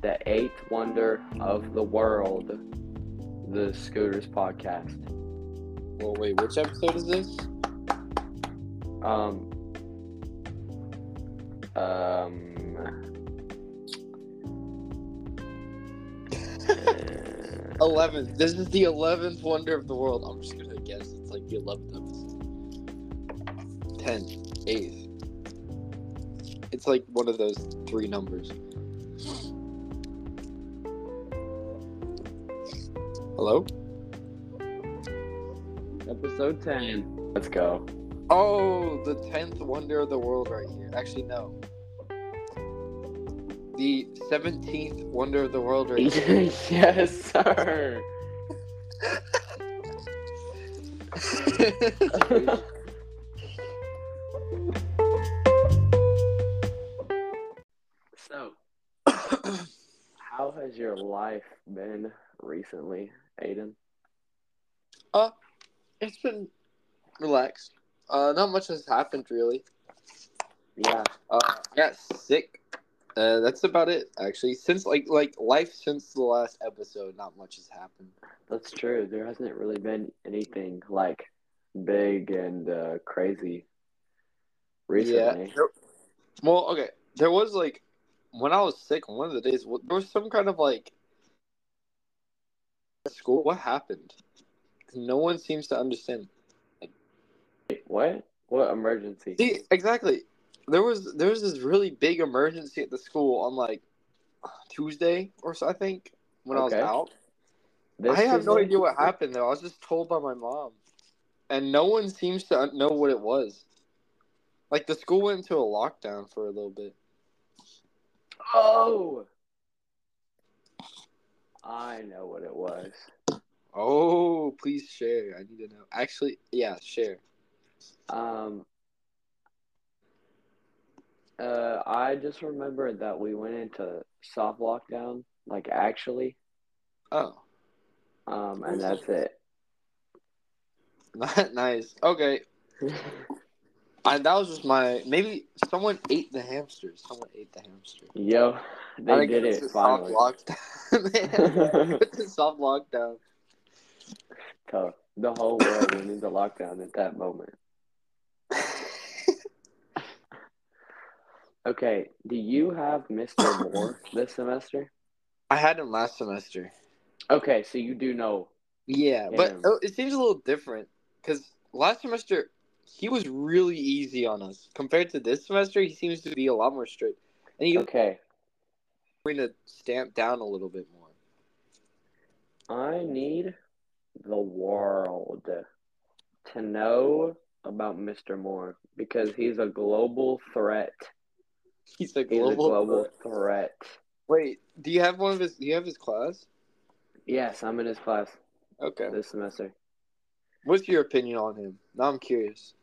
the eighth wonder of the world, the Scooters Podcast. Well, wait, which episode is this? This is the 11th wonder of the world. I'm just gonna guess it's like the 11th episode. 10, 8. It's like one of those three numbers. Hello? Episode 10. Let's go. Oh, the 10th wonder of the world right here. Actually, no. The 17th wonder of the world right here. Yes, sir. So, how has your life been recently, Aiden? It's been relaxed. Not much has happened, really. Yeah. I got sick. That's about it, actually. Since life since the last episode, not much has happened. That's true. There hasn't really been anything big and crazy recently. Yeah. Well, okay. There was when I was sick, one of the days there was some kind of school. What happened? No one seems to understand. What? What emergency? See, exactly. There was this really big emergency at the school on Tuesday or so, I think, when I was out. I have no idea what happened though. I was just told by my mom, and no one seems to know what it was. The school went into a lockdown for a little bit. Oh, I know what it was. Oh, please share. I need to know. Actually, yeah, share. I just remembered that we went into soft lockdown, actually. Oh. And that's it. Nice. Okay. That was just maybe someone ate the hamster. Yo, they did it finally. Soft lockdown. It's a soft lockdown. Tough. The whole world went into lockdown at that moment. Okay, do you have Mr. Moore this semester? I had him last semester. Okay, so you do know. Yeah, but it seems a little different because last semester he was really easy on us. Compared to this semester, he seems to be a lot more strict. And he's going to stamp down a little bit more. I need the world to know about Mr. Moore because he's a global threat. He's a global threat. Wait, do you have his class? Yes, I'm in his class. Okay. This semester. What's your opinion on him? Now I'm curious.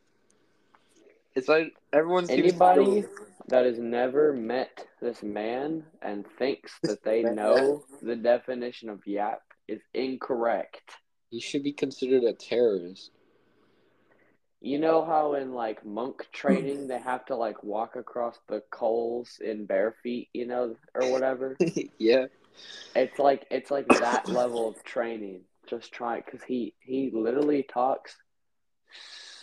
It's anybody that has never met this man and thinks that they know the definition of yap is incorrect. He should be considered a terrorist. You know how in monk training they have to walk across the coals in bare feet, or whatever? Yeah. It's that level of training. Just try it, 'cause he literally talks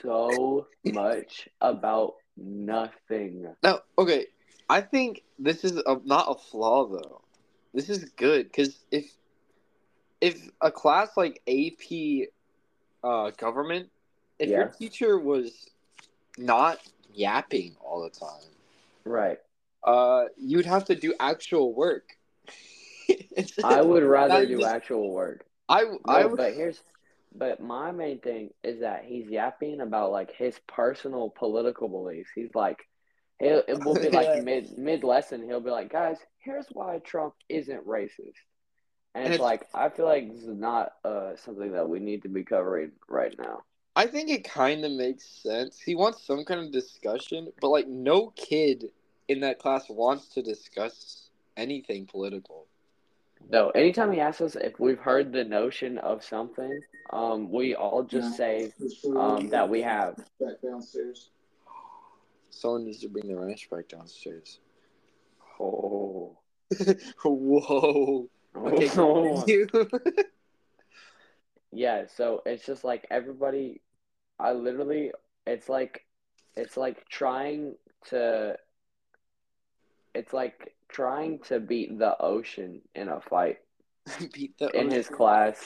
so much about nothing. No, okay. I think this is not a flaw though. This is good 'cause if a class like AP government, if your teacher was not yapping all the time, right? You'd have to do actual work. I would rather do actual work. But my main thing is that he's yapping about his personal political beliefs. He's it will be mid lesson. He'll be like, guys, here's why Trump isn't racist. And it's I feel this is not something that we need to be covering right now. I think it kind of makes sense. He wants some kind of discussion, but, no kid in that class wants to discuss anything political. No, anytime he asks us if we've heard the notion of something, we all just say that we have. Back downstairs. Someone needs to bring the ranch back downstairs. Oh. Whoa. Okay, oh. Yeah, so it's just like everybody, I literally, it's like trying to beat the ocean in a fight. Beat the ocean. In his class,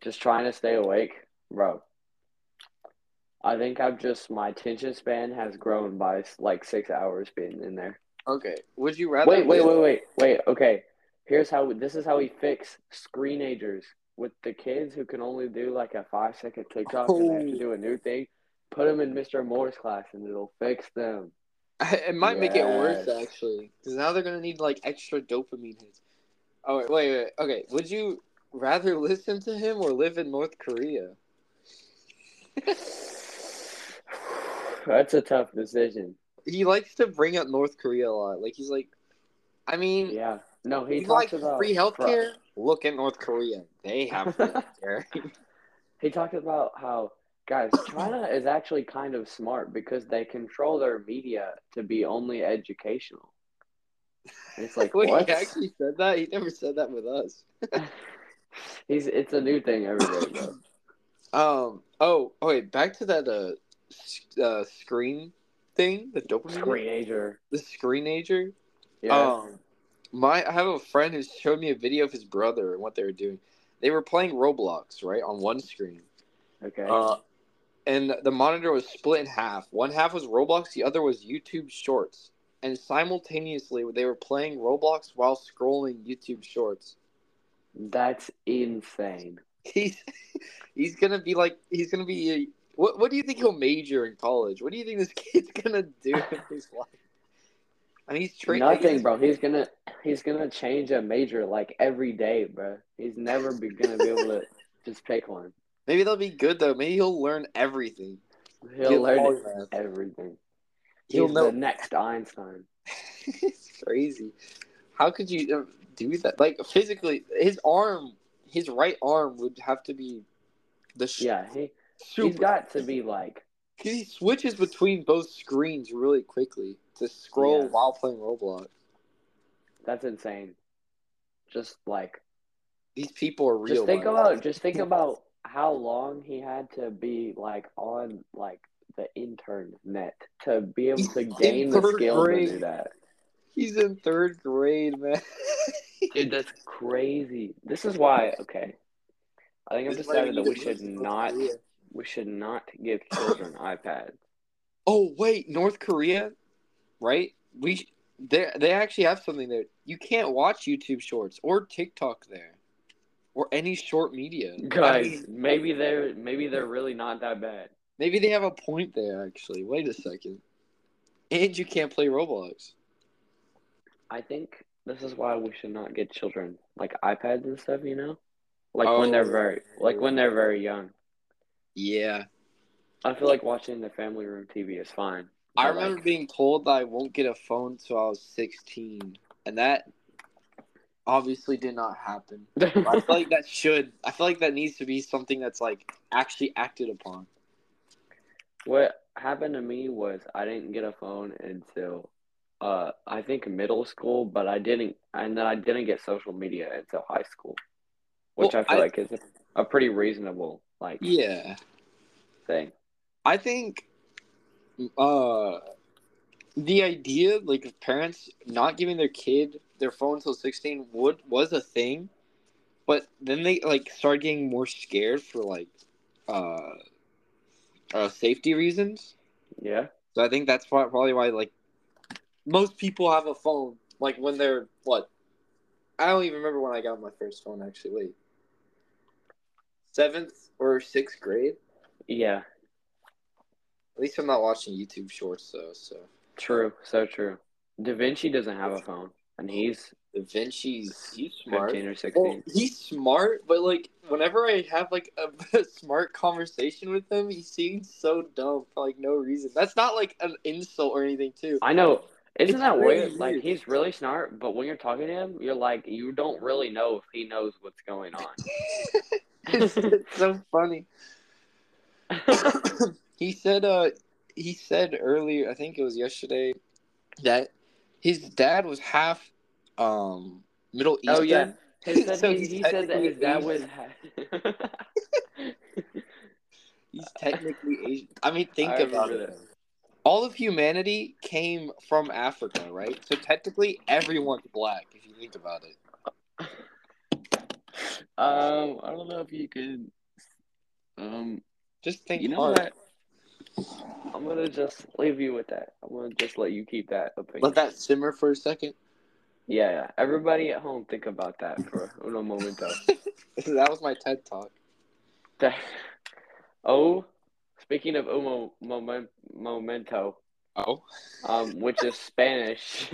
just trying to stay awake, bro. I think I've just, my attention span has grown by like 6 hours being in there. Okay. Would you rather? Wait. Okay. Here's how, this is how we fix screenagers with the kids who can only do like a 5-second TikTok and they have to do a new thing. Put them in Mr. Moore's class and it'll fix them. It might make it worse, actually. Because now they're going to need like extra dopamine hits. Oh, wait. Okay. Would you rather listen to him or live in North Korea? That's a tough decision. He likes to bring up North Korea a lot. Like, he's like, I mean, yeah, no, he talks about free healthcare. Look at North Korea; they have free healthcare. He talked about how, guys, China is actually kind of smart because they control their media to be only educational. It's like, wait, what? He actually said that? He never said that with us. It's a new thing every day, bro. Wait, back to that screen thing, the dopamine screenager. The screenager. Yeah. I have a friend who showed me a video of his brother and what they were doing. They were playing Roblox, right, on one screen. Okay. And the monitor was split in half. One half was Roblox, the other was YouTube Shorts. And simultaneously, they were playing Roblox while scrolling YouTube Shorts. That's insane. He's gonna be like, he's gonna be. What do you think he'll major in college? What do you think this kid's gonna do in his life? I mean, he's training. Nothing, bro. He's gonna change a major like every day, bro. He's never gonna be able to just pick one. Maybe that'll be good though. Maybe he'll learn everything. He'll learn everything. He'll know the next Einstein. It's crazy. How could you do that? Like physically, his right arm would have to be the. He's got to be like. He switches between both screens really quickly to scroll while playing Roblox. That's insane. Just like these people are real. Just think about how long he had to be like on like the internet to be able to gain the skill to do that. He's in third grade, man. Dude, that's crazy. This is why. Okay, I think I've decided that we should not give children iPads. Oh wait, North Korea, right? They actually have something there. You can't watch YouTube Shorts or TikTok there, or any short media. Guys, maybe they're really not that bad. Maybe they have a point there. Actually, wait a second. And you can't play Roblox. I think this is why we should not get children like iPads and stuff. You know, when they're very young. Yeah. I feel like watching the family room TV is fine. I remember being told that I won't get a phone until I was 16. And that obviously did not happen. I feel like that should. I feel like that needs to be something that's, like, actually acted upon. What happened to me was I didn't get a phone until, I think, middle school. But I didn't – and then I didn't get social media until high school, which I feel like is a pretty reasonable – like, yeah, thing. I think the idea like of parents not giving their kid their phone until 16 was a thing, but then they like started getting more scared for like safety reasons. Yeah. So I think that's probably why like most people have a phone like when they're what? I don't even remember when I got my first phone actually. Wait. 7th or 6th grade? Yeah. At least I'm not watching YouTube Shorts, though. So true. So true. Da Vinci doesn't have a phone, and he's... Da Vinci's... He's smart. 15 or 16. Well, he's smart, but, like, whenever I have, like, a smart conversation with him, he seems so dumb for, like, no reason. That's not, like, an insult or anything, too. I know. Isn't that weird? Like, he's really smart, but when you're talking to him, you're like, you don't really know if he knows what's going on. It's so funny. He said earlier, I think it was yesterday, that his dad was half Middle Eastern. Oh yeah, so he said that his dad was. He's technically Asian. I mean, think about it. All of humanity came from Africa, right? So technically, everyone's black if you think about it. I don't know if you could. Just think. You know what? I'm gonna just leave you with that. I'm gonna just let you keep that opinion. Let that simmer for a second. Yeah. Everybody at home, think about that for a moment, though. That was my TED talk. Speaking of momento, which is Spanish,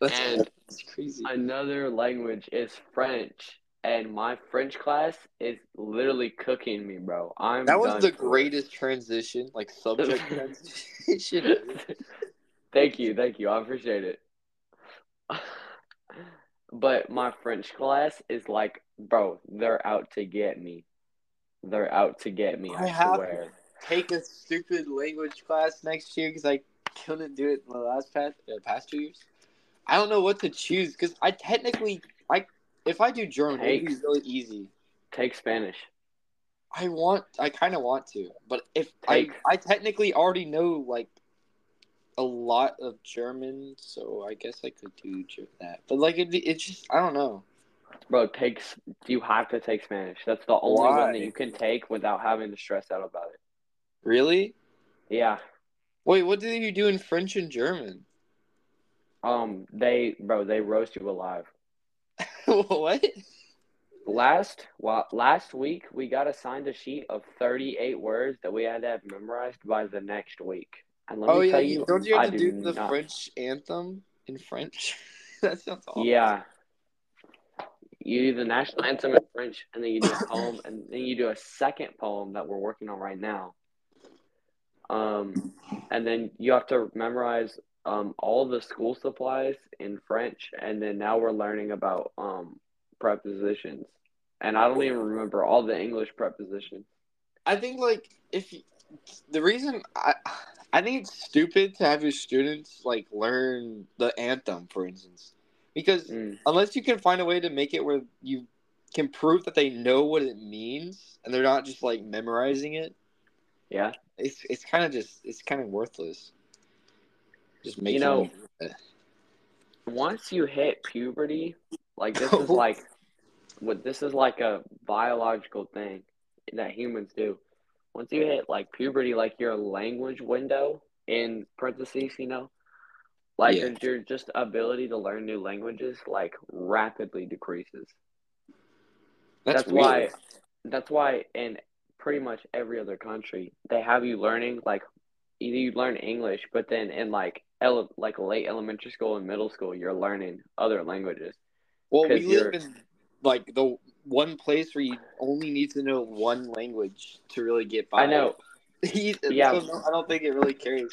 that's crazy. Another language is French, and my French class is literally cooking me, bro. That was the greatest transition, like subject transition. Thank you, I appreciate it. But my French class is like, bro, they're out to get me. They're out to get me. I swear. Take a stupid language class next year because I couldn't do it in the past 2 years. I don't know what to choose because if I do German, it would be really easy. Take Spanish. I kind of want to, but I technically already know like a lot of German, so I guess I could do that. But like it's just I don't know. Bro, you have to take Spanish. That's the only one that you can take without having to stress out about it. Really? Yeah. Wait, what did you do in French and German? They roast you alive. What? Last week we got assigned a sheet of 38 words that we had to have memorized by the next week. And let me tell you, don't you have to do the French anthem in French? That sounds awful. Yeah. You do the national anthem in French, and then you do a poem, and then you do a second poem that we're working on right now. And then you have to memorize all the school supplies in French, and then now we're learning about prepositions. And I don't even remember all the English prepositions. I think I think it's stupid to have your students learn the anthem, for instance. Because unless you can find a way to make it where you can prove that they know what it means and they're not just memorizing it, yeah, it's kind of worthless. Just make once you hit puberty, this is a biological thing that humans do. Once you hit puberty, your language window in parentheses, your just ability to learn new languages rapidly decreases. That's why in pretty much every other country they have you learning either you learn English, but then in late elementary school and middle school you're learning other languages. Well, we live in the one place where you only need to know one language to really get by. I know. I don't think it really carries.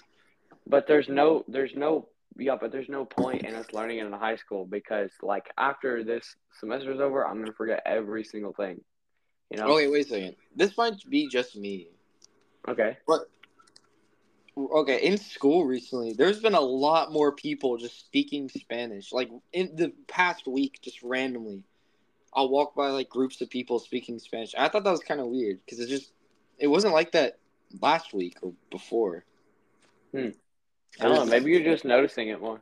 But there's no point in us learning it in high school because, after this semester's over, I'm going to forget every single thing. Okay, wait a second. This might be just me. Okay. But, in school recently, there's been a lot more people just speaking Spanish. In the past week, just randomly, I'll walk by, groups of people speaking Spanish. I thought that was kind of weird because it wasn't like that last week or before. I don't know, maybe you're just noticing it more.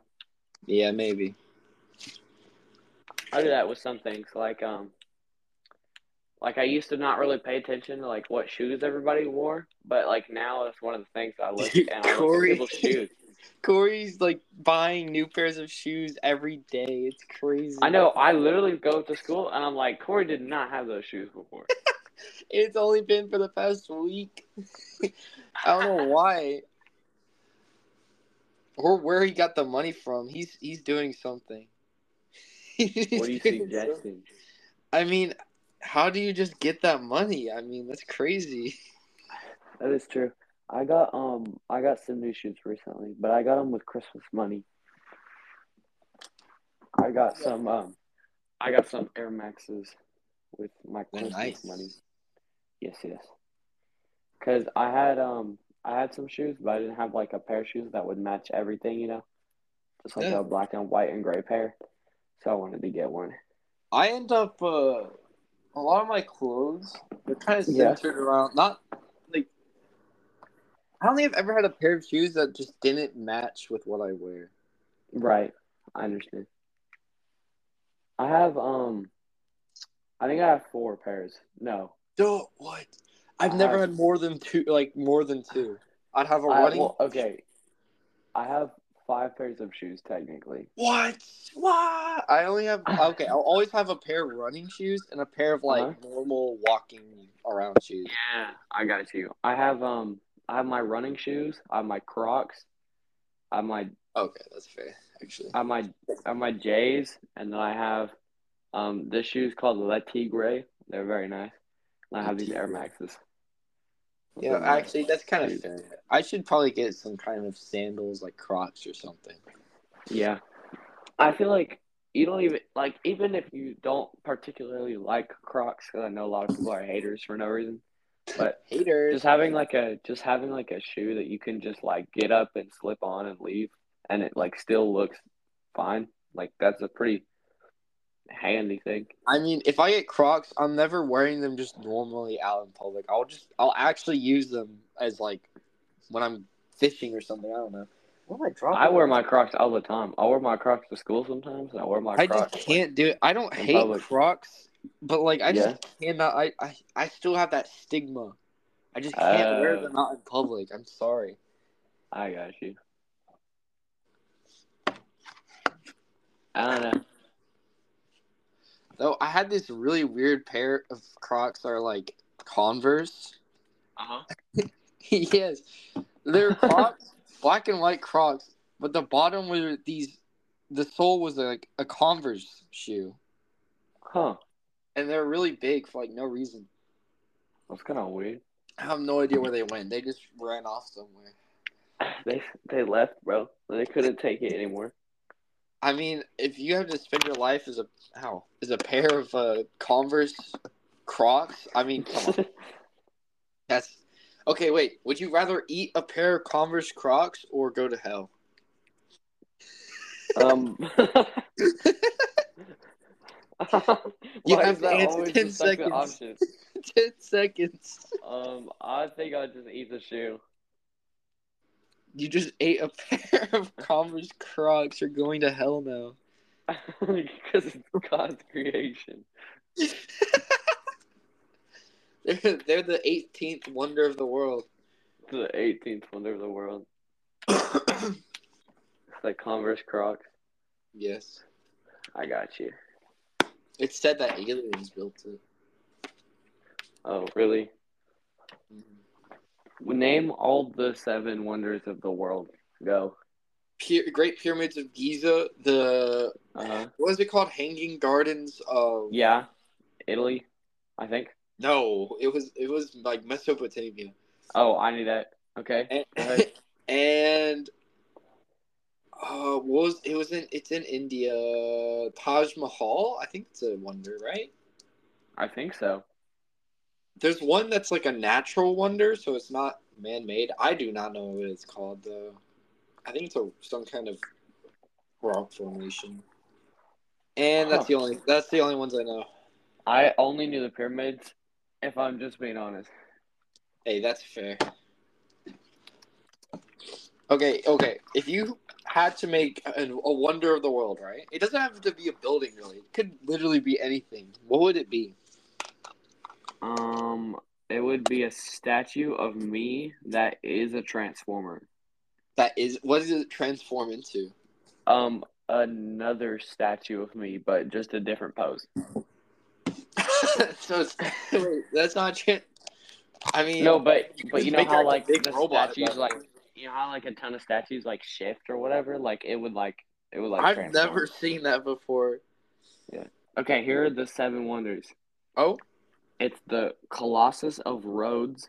Yeah, maybe. I do that with some things, I used to not really pay attention to, what shoes everybody wore, but, now it's one of the things I look at people's shoes. Corey's, buying new pairs of shoes every day. It's crazy. I know, I literally go to school, and I'm like, Corey did not have those shoes before. It's only been for the past week. I don't know why. Or where he got the money from. He's doing something. What are you suggesting? I mean, how do you just get that money? I mean, that's crazy. That is true. I got some new shoes recently, but I got them with Christmas money. I got some Air Maxes with my Christmas money. Yes. Cause I had some shoes, but I didn't have, a pair of shoes that would match everything, just a black and white and gray pair. so I wanted to get one. I end up a lot of my clothes, they're kind of centered around not like I don't think I've ever had a pair of shoes that just didn't match with what I wear. Right, I understand. I have I think I have 4 pairs. No. Don't what? I've never had more than 2. Like more than 2. I'd have a running. Well, okay, I have 5 pairs of shoes technically. What? What? I only have okay. I'll always have a pair of running shoes and a pair of like normal walking around shoes. Yeah, I got you. I have my running shoes. I have my Crocs. I have my. Okay, that's fair. Actually, I have my J's, and then I have this shoe is called Le Tigre. They're very nice. And I have these Air Maxes. Yeah, actually, that's kind of fair. I should probably get some kind of sandals, like Crocs or something. Yeah. I feel like you don't even, like, even if you don't particularly like Crocs, because I know a lot of people are haters for no reason. But haters. Just having, like, a shoe that you can just, like, get up and slip on and leave, and it, like, still looks fine. Like, that's a pretty handy thing. I mean, if I get Crocs, I'm never wearing them just normally out in public. I'll actually use them as like when I'm fishing or something. I don't know. What am I dropping? I wear my Crocs all the time. I wear my Crocs to school sometimes, and I wear my Crocs. I just can't do it. I don't hate public. Crocs, but like I just cannot. I still have that stigma. I just can't wear them out in public. I'm sorry. I got you. I don't know. Though I had this really weird pair of Crocs that are like Converse. Yes. They're Crocs, black and white Crocs, but the bottom were the sole was like a Converse shoe. Huh. And they're really big for like no reason. That's kind of weird. I have no idea where they went. They just ran off somewhere. They left, bro. They couldn't take it anymore. I mean, if you have to spend your life as a pair of Converse Crocs, I mean, come on. That's okay. Wait, would you rather eat a pair of Converse Crocs or go to hell? You have to answer 10 seconds. 10 seconds. I think I'd just eat the shoe. You just ate a pair of Converse Crocs. You're going to hell now. Because it's God's creation. They're the 18th wonder of the world. The 18th wonder of the world. It's like Converse Crocs. Yes. I got you. It said that aliens built it. Oh, really? Mm-hmm. Name all the 7 wonders of the world. Go. Great Pyramids of Giza. The what is it called? Hanging Gardens of Italy, I think. No, it was like Mesopotamia. Oh, I knew that. Okay. And it's in India. Taj Mahal. I think it's a wonder, right? I think so. There's one that's like a natural wonder, so it's not man-made. I do not know what it's called, though. I think it's some kind of rock formation. And that's the only ones I know. I only knew the pyramids, if I'm just being honest. Hey, that's fair. Okay. If you had to make a wonder of the world, right? It doesn't have to be a building, really. It could literally be anything. What would it be? It would be a statue of me that is a transformer. What does it transform into? Another statue of me, but just a different pose. So that's not true. I mean, no, but you know how like big statues, like you know how like a ton of statues like shift or whatever, like it would I've never seen that before. Yeah. Okay, here are the 7 wonders. Oh. It's the Colossus of Rhodes,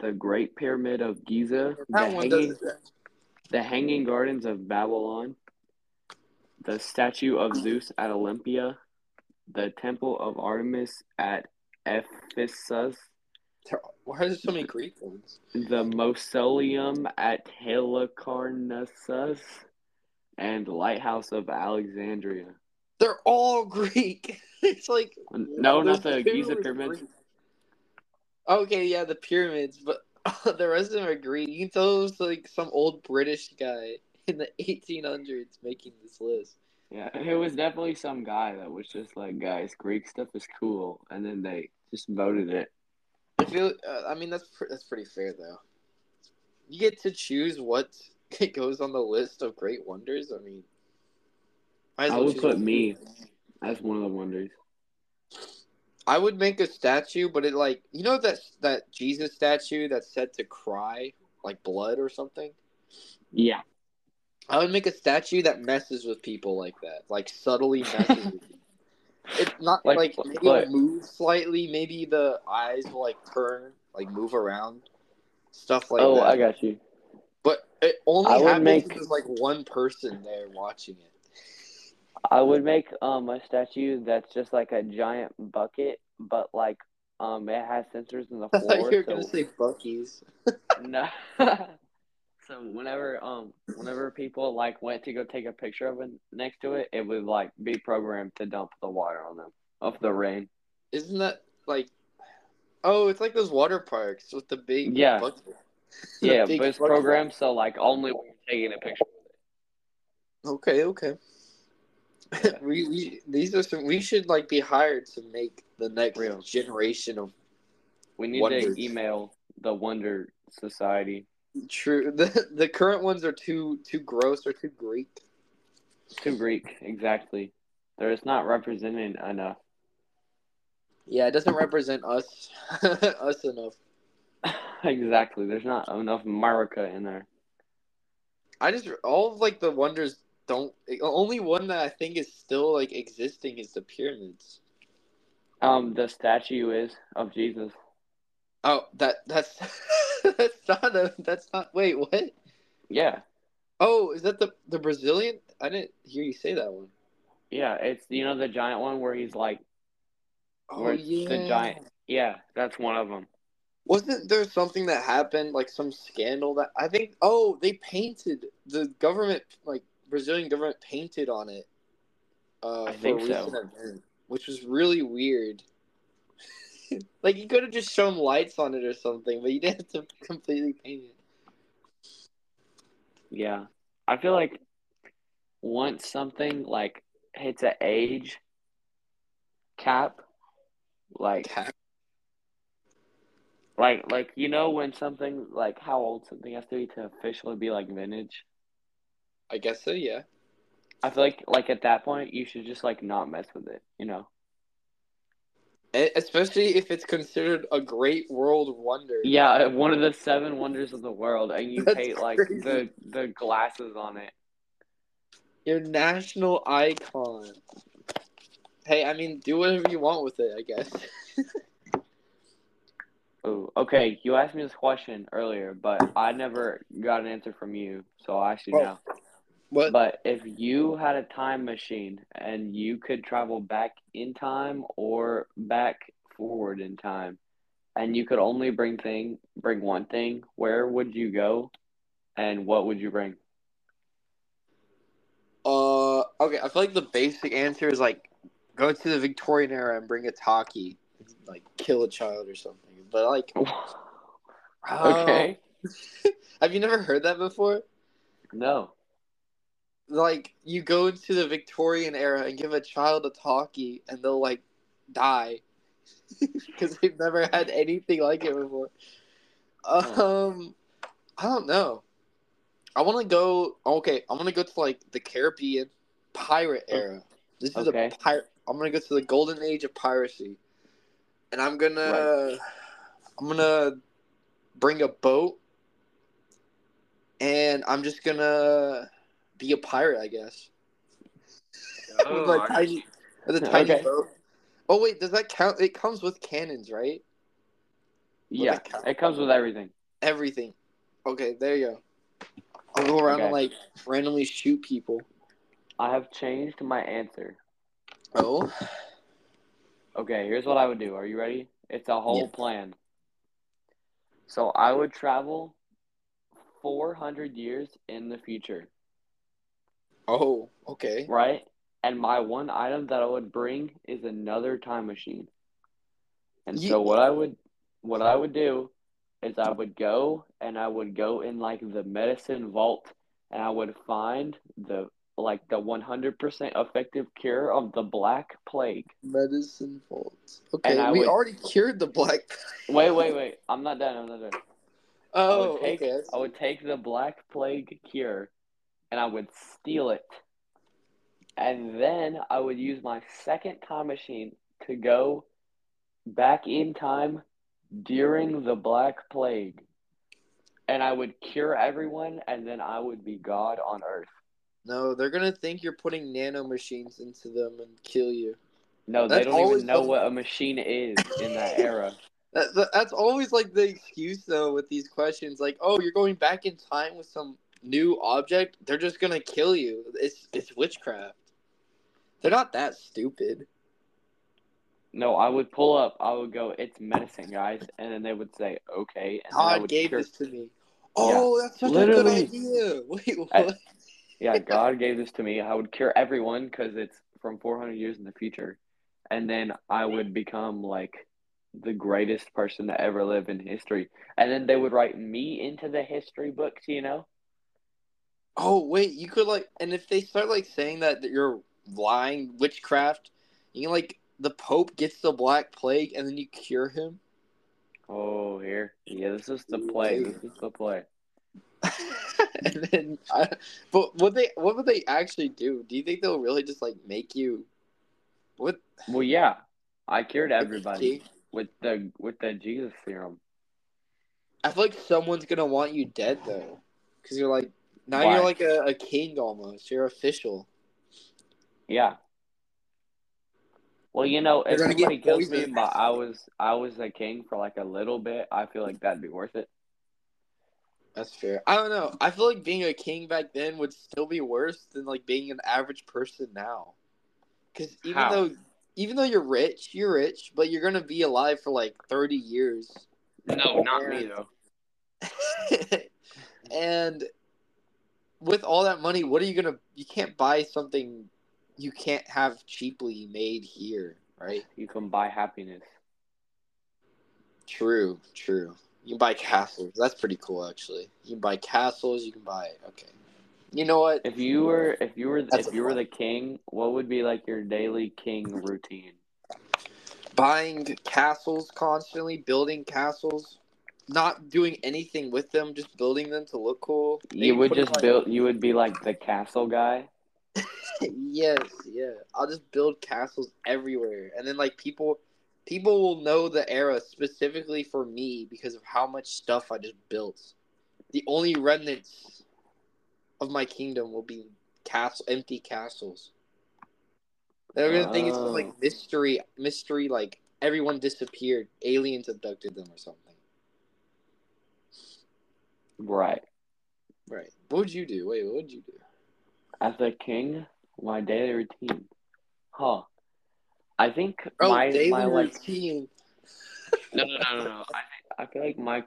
the Great Pyramid of Giza, the Hanging Gardens of Babylon, the Statue of Zeus at Olympia, the Temple of Artemis at Ephesus. Why are there so many Greek ones? The Mausoleum at Halicarnassus, and Lighthouse of Alexandria. They're all Greek. It's like no, not the Giza pyramids. Okay, yeah, the pyramids, but the rest of them are Greek. You can tell it was like some old British guy in the 1800s making this list. Yeah, it was definitely some guy that was just like, guys, Greek stuff is cool, and then they just voted it. I feel. I mean, that's pretty fair though. You get to choose what goes on the list of great wonders. I mean, I would put me as one of the wonders. I would make a statue, but it like you know that Jesus statue that's said to cry like blood or something. Yeah, I would make a statue that messes with people like that, like subtly messes with people. It's not like maybe it'll move slightly, maybe the eyes will like turn, like move around, stuff like that. Oh, I got you. But it only happens because like one person there watching it. I would make a statue that's just like a giant bucket, but like it has sensors in the floor. I thought you were gonna say Buc-ee's. No. So whenever people like went to go take a picture of it next to it, it would like be programmed to dump the water on them of the rain. Isn't that like? Oh, it's like those water parks with the big bucket. Yeah, big but it's programmed water. So like only when you're taking a picture of it. Okay. We should like be hired to make the next generation of. We need wonders. To email the Wonder Society. True. The current ones are too gross or too Greek. Too Greek, exactly. They're just not represented enough. Yeah, it doesn't represent us enough. Exactly. There's not enough America in there. All of like the wonders. Only one that I think is still like existing is the pyramids. The statue is of Jesus. Oh, that's that's not. Wait, what? Yeah. Oh, is that the Brazilian? I didn't hear you say that one. Yeah, it's the giant one where he's like. Oh yeah. The giant. Yeah, that's one of them. Wasn't there something that happened, like some scandal that I think? Oh, they painted the government like. Brazilian government painted on it I think so. Event, which was really weird. Like, you could have just shown lights on it or something, but you didn't have to completely paint it. Yeah. I feel like once something, like, hits an age cap, like when something, like, how old something has to be to officially be, like, vintage? I guess so, yeah. I feel like at that point, you should just, like, not mess with it, Especially if it's considered a great world wonder. Yeah, one of the 7 wonders of the world, and you paint, like, the glasses on it. Your national icon. Hey, I mean, do whatever you want with it, I guess. Oh, okay, you asked me this question earlier, but I never got an answer from you, so I should know. What? But if you had a time machine and you could travel back in time or back forward in time, and you could only bring one thing, where would you go, and what would you bring? Okay, I feel like the basic answer is like go to the Victorian era and bring a talkie, like kill a child or something. But like, okay, have you never heard that before? No. Like, you go into the Victorian era and give a child a talkie, and they'll, like, die. Because they've never had anything like it before. I don't know. I want to go... Okay, I'm going to go to, like, the Caribbean pirate era. This is a pirate... I'm going to go to the golden age of piracy. And I'm going to... I'm going to bring a boat. And I'm just going to... be a pirate, I guess. Oh, with a tiny boat. Oh wait, does that count? It comes with cannons, right? Yeah, it comes with everything. Everything. Okay, there you go. I'll go around and like randomly shoot people. I have changed my answer. Oh. Okay, here's what I would do. Are you ready? It's a whole plan. So I would travel 400 years in the future. Oh, okay. Right? And my one item that I would bring is another time machine. And so what I would do is I would go in like the medicine vault, and I would find the 100% effective cure of the Black Plague. Medicine vault. Okay, we already cured the Black Plague. Wait. I'm not done. Oh, I would take the Black Plague cure, and I would steal it. And then I would use my second time machine to go back in time during the Black Plague. And I would cure everyone, and then I would be God on Earth. No, they're going to think you're putting nanomachines into them and kill you. No, they don't even know what a machine is in that era. That's always like the excuse, though, with these questions. Like, oh, you're going back in time with some new object? They're just going to kill you. It's witchcraft. They're not that stupid. No, I would pull up. I would go, it's medicine, guys. And then they would say, okay. And God gave this to me. Oh, yeah, that's such a good idea. Wait, what? Yeah, God gave this to me. I would cure everyone because it's from 400 years in the future. And then I would become, like, the greatest person to ever live in history. And then they would write me into the history books, you know? Oh, wait, you could, like, and if they start, like, saying that you're lying, witchcraft, you can, like, the Pope gets the Black Plague, and then you cure him. Oh, here. Yeah, this is the play. This is the play. And then, but what would they actually do? Do you think they'll really just like make you? What? Well, yeah, I cured everybody with the Jesus serum. I feel like someone's gonna want you dead though, because you're like now Why? You're like a king almost. You're official. Yeah. Well, you know, if somebody kills me, but I was a king for like a little bit, I feel like that'd be worth it. That's fair. I don't know. I feel like being a king back then would still be worse than like being an average person now. Because even though you're rich, but you're gonna be alive for like 30 years. No, not me though. And with all that money, what are you gonna? You can't buy something you can't have cheaply made here, right? You can buy happiness. True. You can buy castles. That's pretty cool, actually. You can buy castles. You can buy okay. You know what? If you were the king, what would be like your daily king routine? Buying castles constantly, building castles, not doing anything with them, just building them to look cool. You would be like the castle guy. Yes, yeah. I'll just build castles everywhere, and then like people. People will know the era specifically for me because of how much stuff I just built. The only remnants of my kingdom will be empty castles. They're gonna think it's like mystery, like everyone disappeared, aliens abducted them or something. Right. What would you do? Wait, what would you do? As a king, my daily routine, huh? I think my routine. No. I feel like my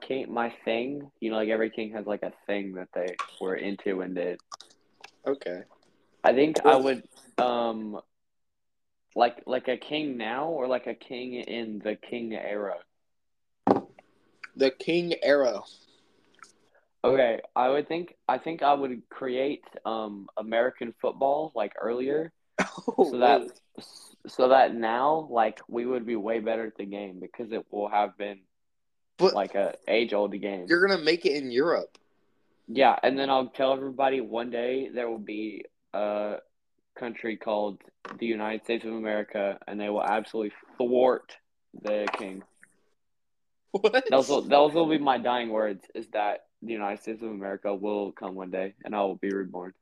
thing. You know, like every king has like a thing that they were into and did. Okay. I think I would like a king now or like a king in the king era. The king era. Okay, I think I would create American football like earlier. Oh, so that now, like, we would be way better at the game because it will have been, like, an age-old game. You're going to make it in Europe. Yeah, and then I'll tell everybody one day there will be a country called the United States of America, and they will absolutely thwart the king. What? Those will be my dying words, is that the United States of America will come one day, and I will be reborn.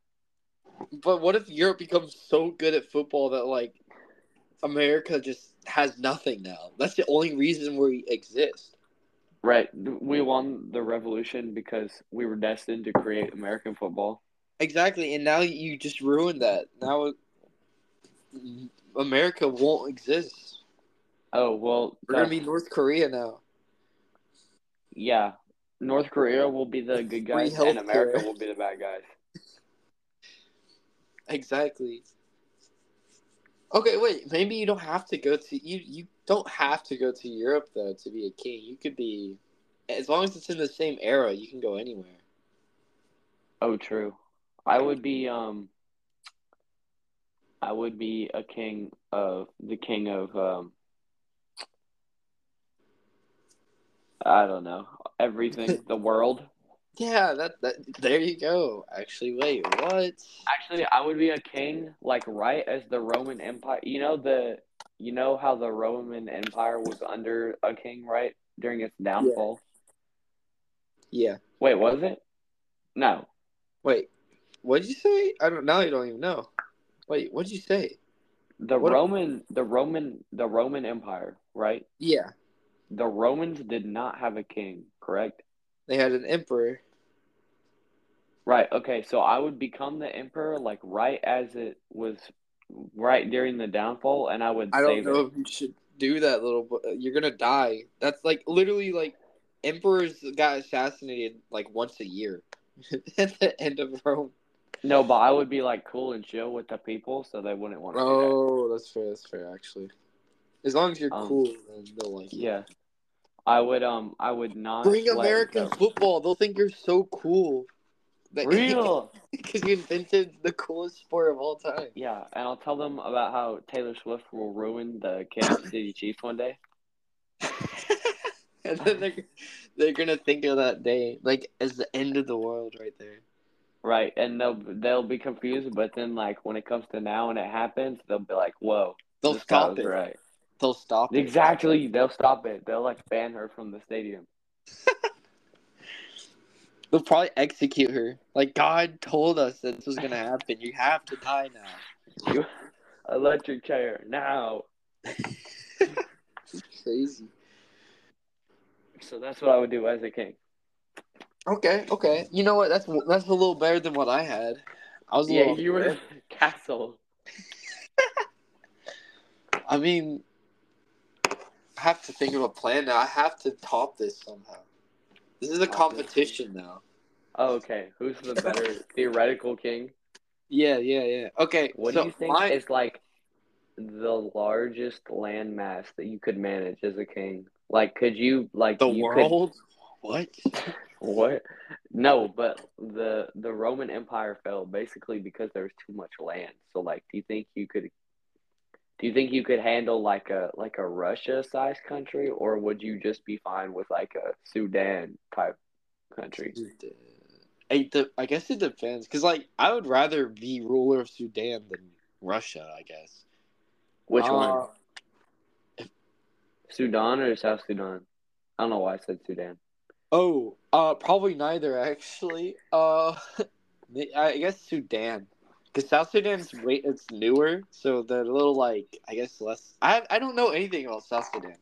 But what if Europe becomes so good at football that, like, America just has nothing now. That's the only reason we exist. Right. We won the revolution because we were destined to create American football. Exactly. And now you just ruined that. Now America won't exist. Oh, well. We're going to be North Korea now. Yeah. North Korea will be the good guys and America will be the bad guys. Exactly. Okay, wait. Maybe you don't have to go to you don't have to go to Europe though to be a king. You could be, as long as it's in the same era, you can go anywhere. Oh, true. I would be a king of the king of I don't know, everything, the world. Yeah, that there you go. Actually, wait, what? Actually, I would be a king like right as the Roman Empire. You know how the Roman Empire was under a king, right? During its downfall. Yeah. Wait, was it? No. Wait. What'd you say? I don't even know. Wait, what'd you say? The Roman Empire, right? Yeah. The Romans did not have a king, correct? They had an emperor. Right, okay, so I would become the emperor, like, right as it was, right during the downfall, and I would save it. I don't know if you should do that, you're gonna die. That's, like, literally, like, emperors got assassinated, like, once a year at the end of Rome. No, but I would be, like, cool and chill with the people, so they wouldn't want to do that. Oh, that's fair, actually. As long as you're cool, then they'll like you. Yeah. I would not bring American football. They'll think you're so cool. Real, because you invented the coolest sport of all time. Yeah, and I'll tell them about how Taylor Swift will ruin the Kansas City Chiefs one day. And then they're gonna think of that day like as the end of the world right there. Right, and they'll be confused, but then like when it comes to now and it happens, they'll be like, "Whoa!" They'll stop it. Right. They'll stop it. Exactly. They'll stop it. They'll, like, ban her from the stadium. They'll probably execute her. Like, God told us that this was going to happen. You have to die now. Electric chair. Now. It's crazy. So that's what I would do as a king. Okay. You know what? That's a little better than what I had. You were in a castle. I mean, I have to think of a plan now. I have to top this somehow. This is a competition now. Oh, okay. Who's the better theoretical king? Yeah. Okay. What do you think is like the largest landmass that you could manage as a king? Like, could you like the world? What? What? No, but the Roman Empire fell basically because there was too much land. So, like, do you think you could handle like a Russia-sized country, or would you just be fine with like a Sudan-type country? I guess it depends, because like I would rather be ruler of Sudan than Russia, I guess. Which one? Sudan or South Sudan? I don't know why I said Sudan. Oh, probably neither actually. I guess Sudan. Because South Sudan's it's newer, so they're a little, like, I guess less... I don't know anything about South Sudan.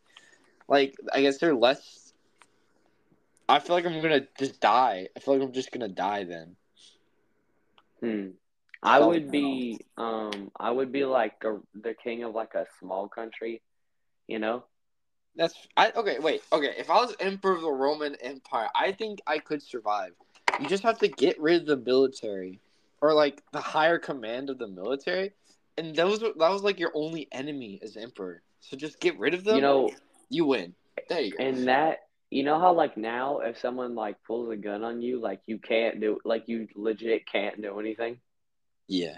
Like, I guess they're less... I feel like I'm going to just die. I feel like I'm just going to die then. I would be, like, the king of, like, a small country, you know? Okay, if I was emperor of the Roman Empire, I think I could survive. You just have to get rid of the military. Or, like, the higher command of the military. And that was like, your only enemy as emperor. So just get rid of them. You know, you win. There you go. And that, you know how, like, now if someone, like, pulls a gun on you, like, you legit can't do anything? Yeah.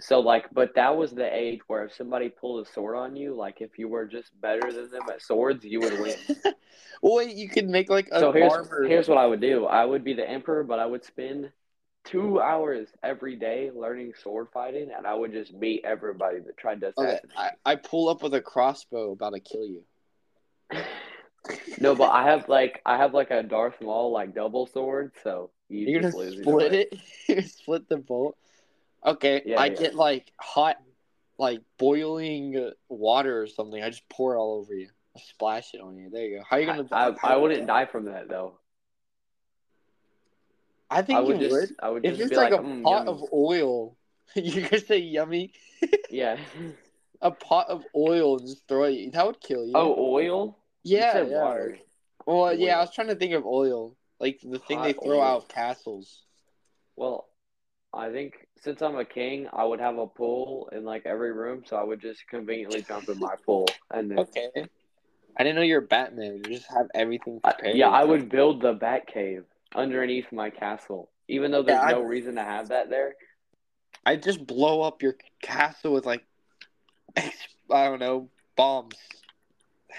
So, like, but that was the age where if somebody pulled a sword on you, like, if you were just better than them at swords, you would win. Well, you could make, like, a armor. Here's what I would do. I would be the emperor, but I would spend 2 hours every day learning sword fighting, and I would just beat everybody that tried to assassinate me. I pull up with a crossbow about to kill you. No, but I have like a Darth Maul like double sword, so you're gonna split it. You split the bolt. Okay, yeah, get like hot, like boiling water or something. I just pour it all over you. I splash it on you. There you go. How are you gonna? I wouldn't die from that though. I think you would. I would just if it's like a pot yummy. Of oil, you could say yummy. Yeah. A pot of oil and just throw it. That would kill you. Oh, oil? Yeah. You said water. Well, oil. Yeah, I was trying to think of oil. Like the thing they throw out of castles. Well, I think since I'm a king, I would have a pool in like every room, so I would just conveniently jump in my pool. And then... Okay. I didn't know you were Batman. You just have everything prepared. I would build the Bat Cave underneath my castle, even though there's no reason to have that there. I just blow up your castle with like, I don't know, bombs.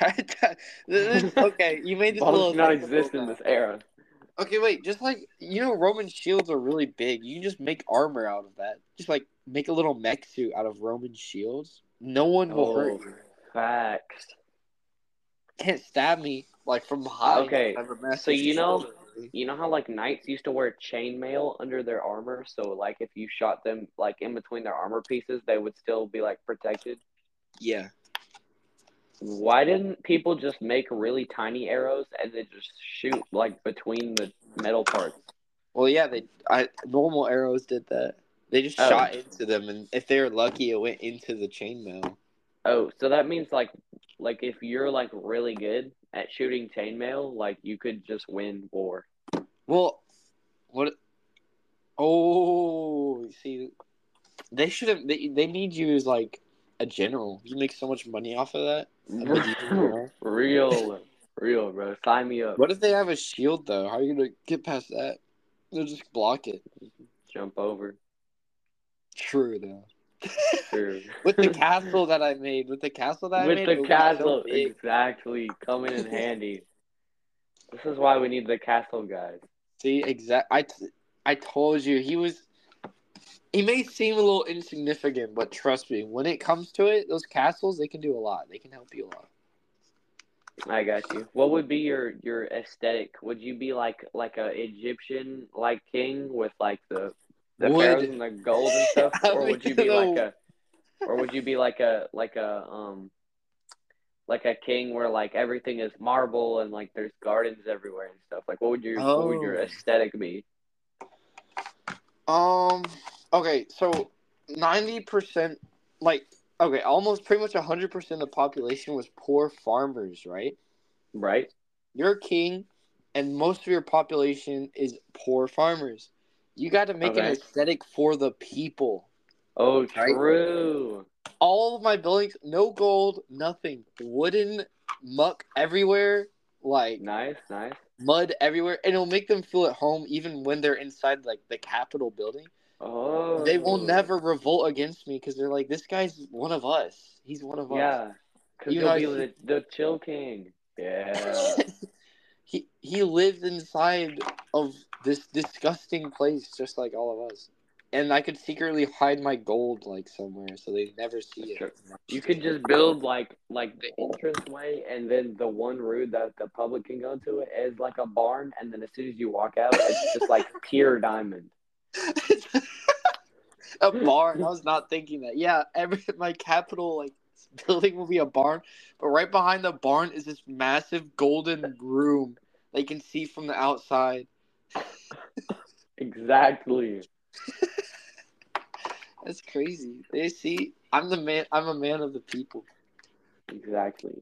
Okay, you made this bombs little. Bombs do not exist in this era. Okay, wait, just like, you know, Roman shields are really big. You can just make armor out of that. Just like make a little mech suit out of Roman shields. No one will hurt you. Facts. Can't stab me like from behind. Okay, so you know how like knights used to wear chainmail under their armor, so like if you shot them like in between their armor pieces, they would still be like protected. Yeah. Why didn't people just make really tiny arrows and then just shoot like between the metal parts? Well, yeah, normal arrows did that. They just shot into them, and if they were lucky, it went into the chainmail. Oh, so that means like if you're like really good at shooting chainmail, like you could just win war. Well, what? Oh, see, they shouldn't. They need you as like a general. You make so much money off of that. real, bro. Sign me up. What if they have a shield though? How are you gonna get past that? They'll just block it. Jump over. True though. True. With the castle that I made, exactly, coming in handy. This is why we need the castle guys. See, I told you he may seem a little insignificant, but trust me, when it comes to it, those castles, they can do a lot. They can help you a lot. I got you. What would be your aesthetic? Would you be like a Egyptian like king with like the pharaohs and the gold and stuff, or would you be like a king where like everything is marble and like there's gardens everywhere and stuff? Like, what would your aesthetic be? Okay, so 90%, like, okay, almost pretty much 100% of the population was poor farmers, right? Right. You're a king, and most of your population is poor farmers. You got to make an aesthetic for the people. Oh, right? True. All of my buildings, no gold, nothing. Wooden, muck everywhere. Like nice. Mud everywhere. And it'll make them feel at home even when they're inside, like, the Capitol building. Oh. They will never revolt against me because they're like, this guy's one of us. He's one of us. Yeah, because he'll be the chill king. Yeah. He lived inside of this disgusting place, just like all of us. And I could secretly hide my gold, like, somewhere, so they never see it. You could just build, like the entranceway, and then the one room that the public can go to is, like, a barn, and then as soon as you walk out, it's just, like, pure diamond. A barn? I was not thinking that. Yeah, my capital, like, building will be a barn, but right behind the barn is this massive golden room that you can see from the outside. Exactly. That's crazy. They see I'm a man of the people. Exactly.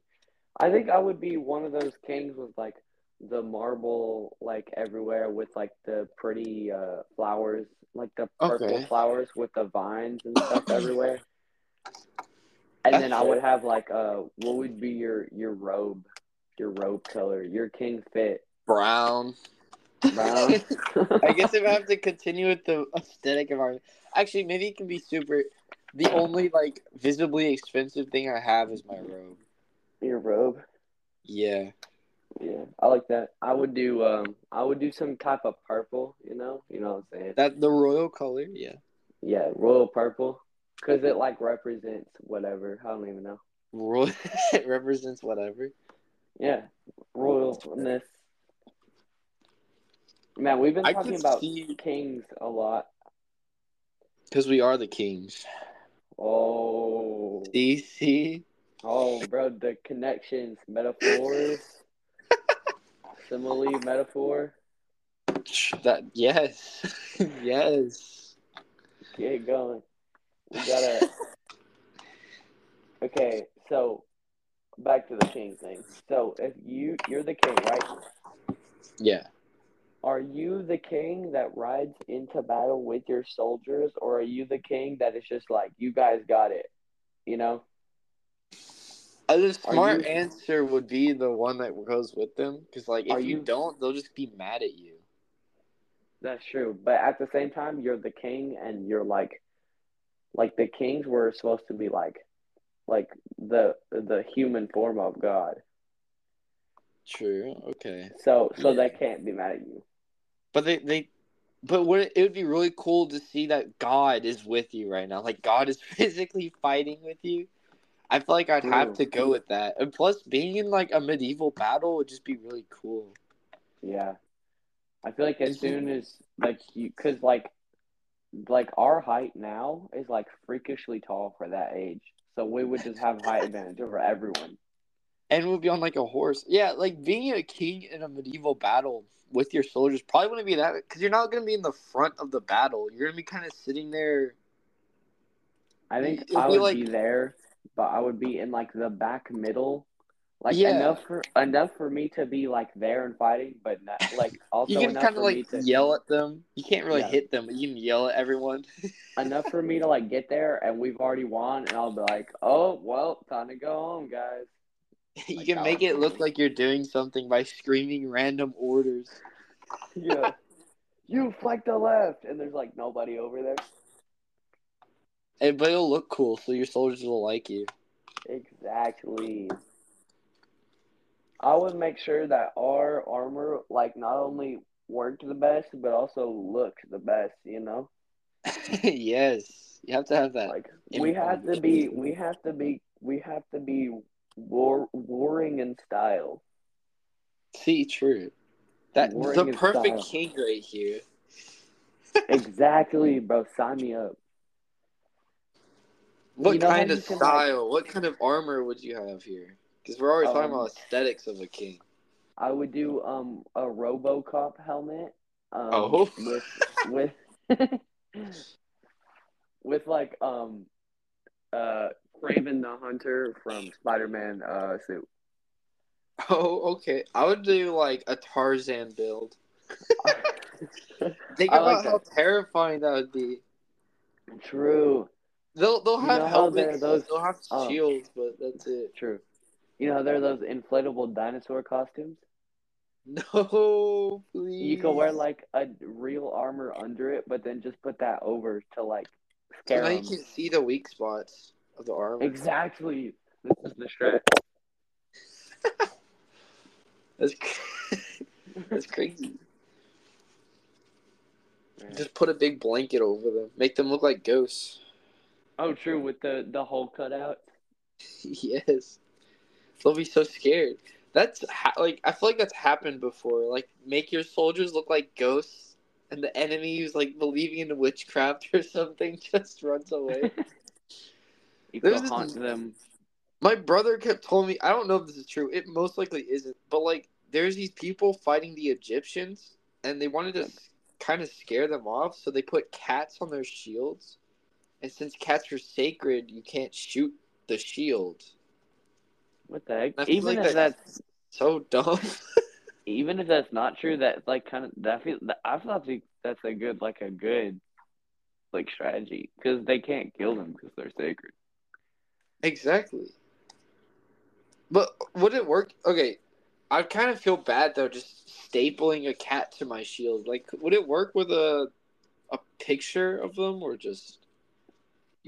I think I would be one of those kings with like the marble like everywhere with like the pretty flowers, like the purple flowers with the vines and stuff everywhere. And then I would have like what would be your robe color, your king fit? Brown. I guess if I have to continue with the aesthetic of our... Actually, maybe it can be super... The only, like, visibly expensive thing I have is my robe. Your robe? Yeah. Yeah, I like that. I would do some type of purple, You know what I'm saying? That the royal color, yeah. Yeah, royal purple. Because it, like, represents whatever. I don't even know. It represents whatever? Yeah. Royalness. Man, we've been talking about kings a lot. Because we are the kings. Oh. See? Oh, bro, the connections, metaphors. Simile, metaphor. Yes. Yes. Get going. We gotta... Okay, so, back to the king thing. So, if you're the king, right? Yeah. Are you the king that rides into battle with your soldiers, or are you the king that is just like, you guys got it, you know? The smart answer would be the one that goes with them, because like if you don't, they'll just be mad at you. That's true, but at the same time, you're the king, and you're like the kings were supposed to be like the human form of God. True. Okay. So yeah. They can't be mad at you. But it would be really cool to see that God is with you right now. Like God is physically fighting with you. I feel like I'd have to go with that. And plus, being in like a medieval battle would just be really cool. Yeah, I feel like as soon as like you, cause like our height now is like freakishly tall for that age. So we would just have height advantage over everyone. And we'll be on, like, a horse. Yeah, like, being a king in a medieval battle with your soldiers probably wouldn't be that... Because you're not going to be in the front of the battle. You're going to be kind of sitting there... I think I would be there, but I would be in, like, the back middle. Like, yeah. enough for me to be, like, there and fighting, but not, like, also enough for me to... You can kind of, like, yell at them. You can't really hit them, but you can yell at everyone. Enough for me to, like, get there, and we've already won, and I'll be like, oh, well, time to go home, guys. You can make it look like you're doing something by screaming random orders. Yeah. You flank the left, and there's like nobody over there. And but it'll look cool, so your soldiers will like you. Exactly. I would make sure that our armor like not only worked the best, but also looked the best, you know? Yes. You have to have that. Like we have to be warring in style. See, true. That's the perfect king right here. Exactly, bro. Sign me up. What kind of style? What kind of armor would you have here? Because we're already talking about aesthetics of a king. I would do a RoboCop helmet. With like Kraven the Hunter from Spider-Man suit. Oh, okay. I would do, like, a Tarzan build. Think about how terrifying that would be. True. They'll have helmets, they'll have shields, but that's it. True. You know, there are those inflatable dinosaur costumes. No, please. You can wear, like, a real armor under it, but then just put that over to, like, scare them. So now you can see the weak spots. Of the armor. Exactly. This is the strat. That's crazy. Man. Just put a big blanket over them. Make them look like ghosts. Oh, true. With the hole cut out. Yes. They'll be so scared. That's like I feel like that's happened before. Like make your soldiers look like ghosts, and the enemy who's like believing in witchcraft or something just runs away. Them. My brother kept telling me, I don't know if this is true. It most likely isn't. But, like, there's these people fighting the Egyptians, and they wanted to kind of scare them off, so they put cats on their shields. And since cats are sacred, you can't shoot the shield. What the heck? Even like if that's so dumb. Even if that's not true, that's, like, kind of – I feel like that's a good, like, like, strategy. Because they can't kill them because they're sacred. Exactly. But would it work? Okay, I kind of feel bad, though, just stapling a cat to my shield. Like, would it work with a picture of them, or just...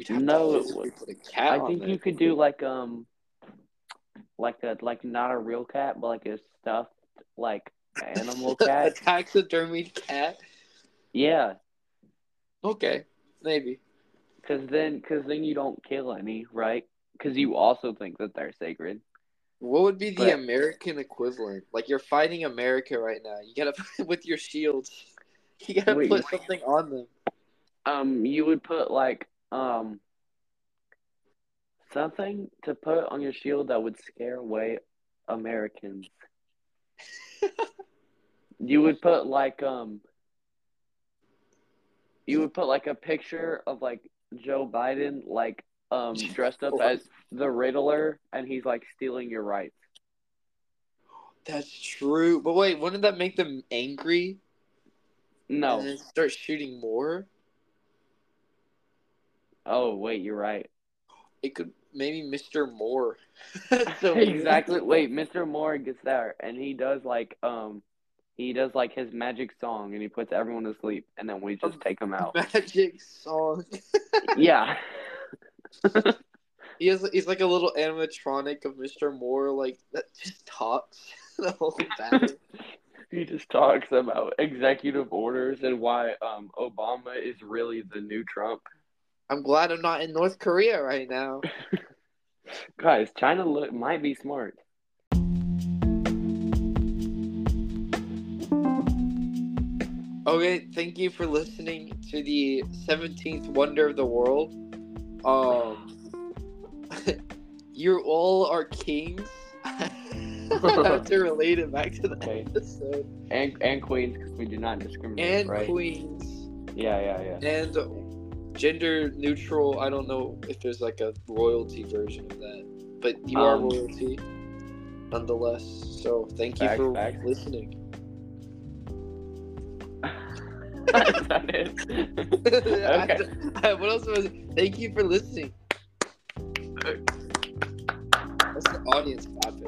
No, it would. Put a cat I think you could do, like not a real cat, but, like, a stuffed, like, animal cat. A taxidermied cat? Yeah. Okay, maybe. Because then you don't kill any, right? Because you also think that they're sacred. What would be the American equivalent? Like, you're fighting America right now. You gotta with your shields. You gotta put something on them. You would put like something to put on your shield that would scare away Americans. You would put like You would put like a picture of like. Joe Biden, like, dressed up as the Riddler, and he's, like, stealing your rights. That's true. But wait, wouldn't that make them angry? No. And then start shooting more? Oh, wait, you're right. It could maybe Mr. Moore. So exactly. Wait, Mr. Moore gets there, and he does his magic song, and he puts everyone to sleep, and then we just take him out. Magic song. Yeah. He's like a little animatronic of Mr. Moore, like that just talks the whole time. He just talks about executive orders and why Obama is really the new Trump. I'm glad I'm not in North Korea right now. Guys, China might be smart. Okay, thank you for listening to the 17th Wonder of the World. You all are kings. I have to relate it back to the episode. And queens, because we do not discriminate, and right? And queens. Yeah. And gender neutral, I don't know if there's like a royalty version of that, but you are royalty nonetheless, so thank you for listening. Is that it? Okay. What else was it? Thank you for listening. That's the audience clapping.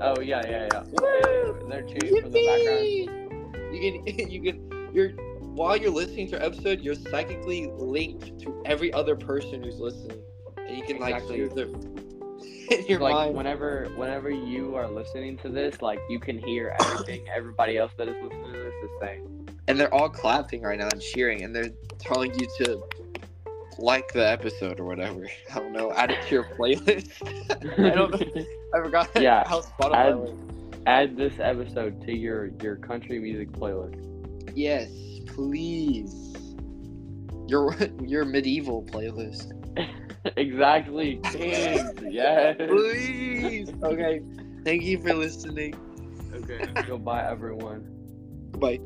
Oh, yeah. Woo! They're cheering from the background. While you're listening to our episode, you're psychically linked to every other person who's listening, and you can like hear in your mind. Whenever you are listening to this, like you can hear everything. Everybody else that is listening to this is saying, and they're all clapping right now and cheering, and they're telling you to like the episode or whatever. I don't know. Add it to your playlist. I don't know. I forgot. Yeah. How Spotify works. Add this episode to your country music playlist. Yes. Please, your medieval playlist. Exactly. Yes. Please. Okay. Thank you for listening. Okay. Goodbye, everyone. Bye.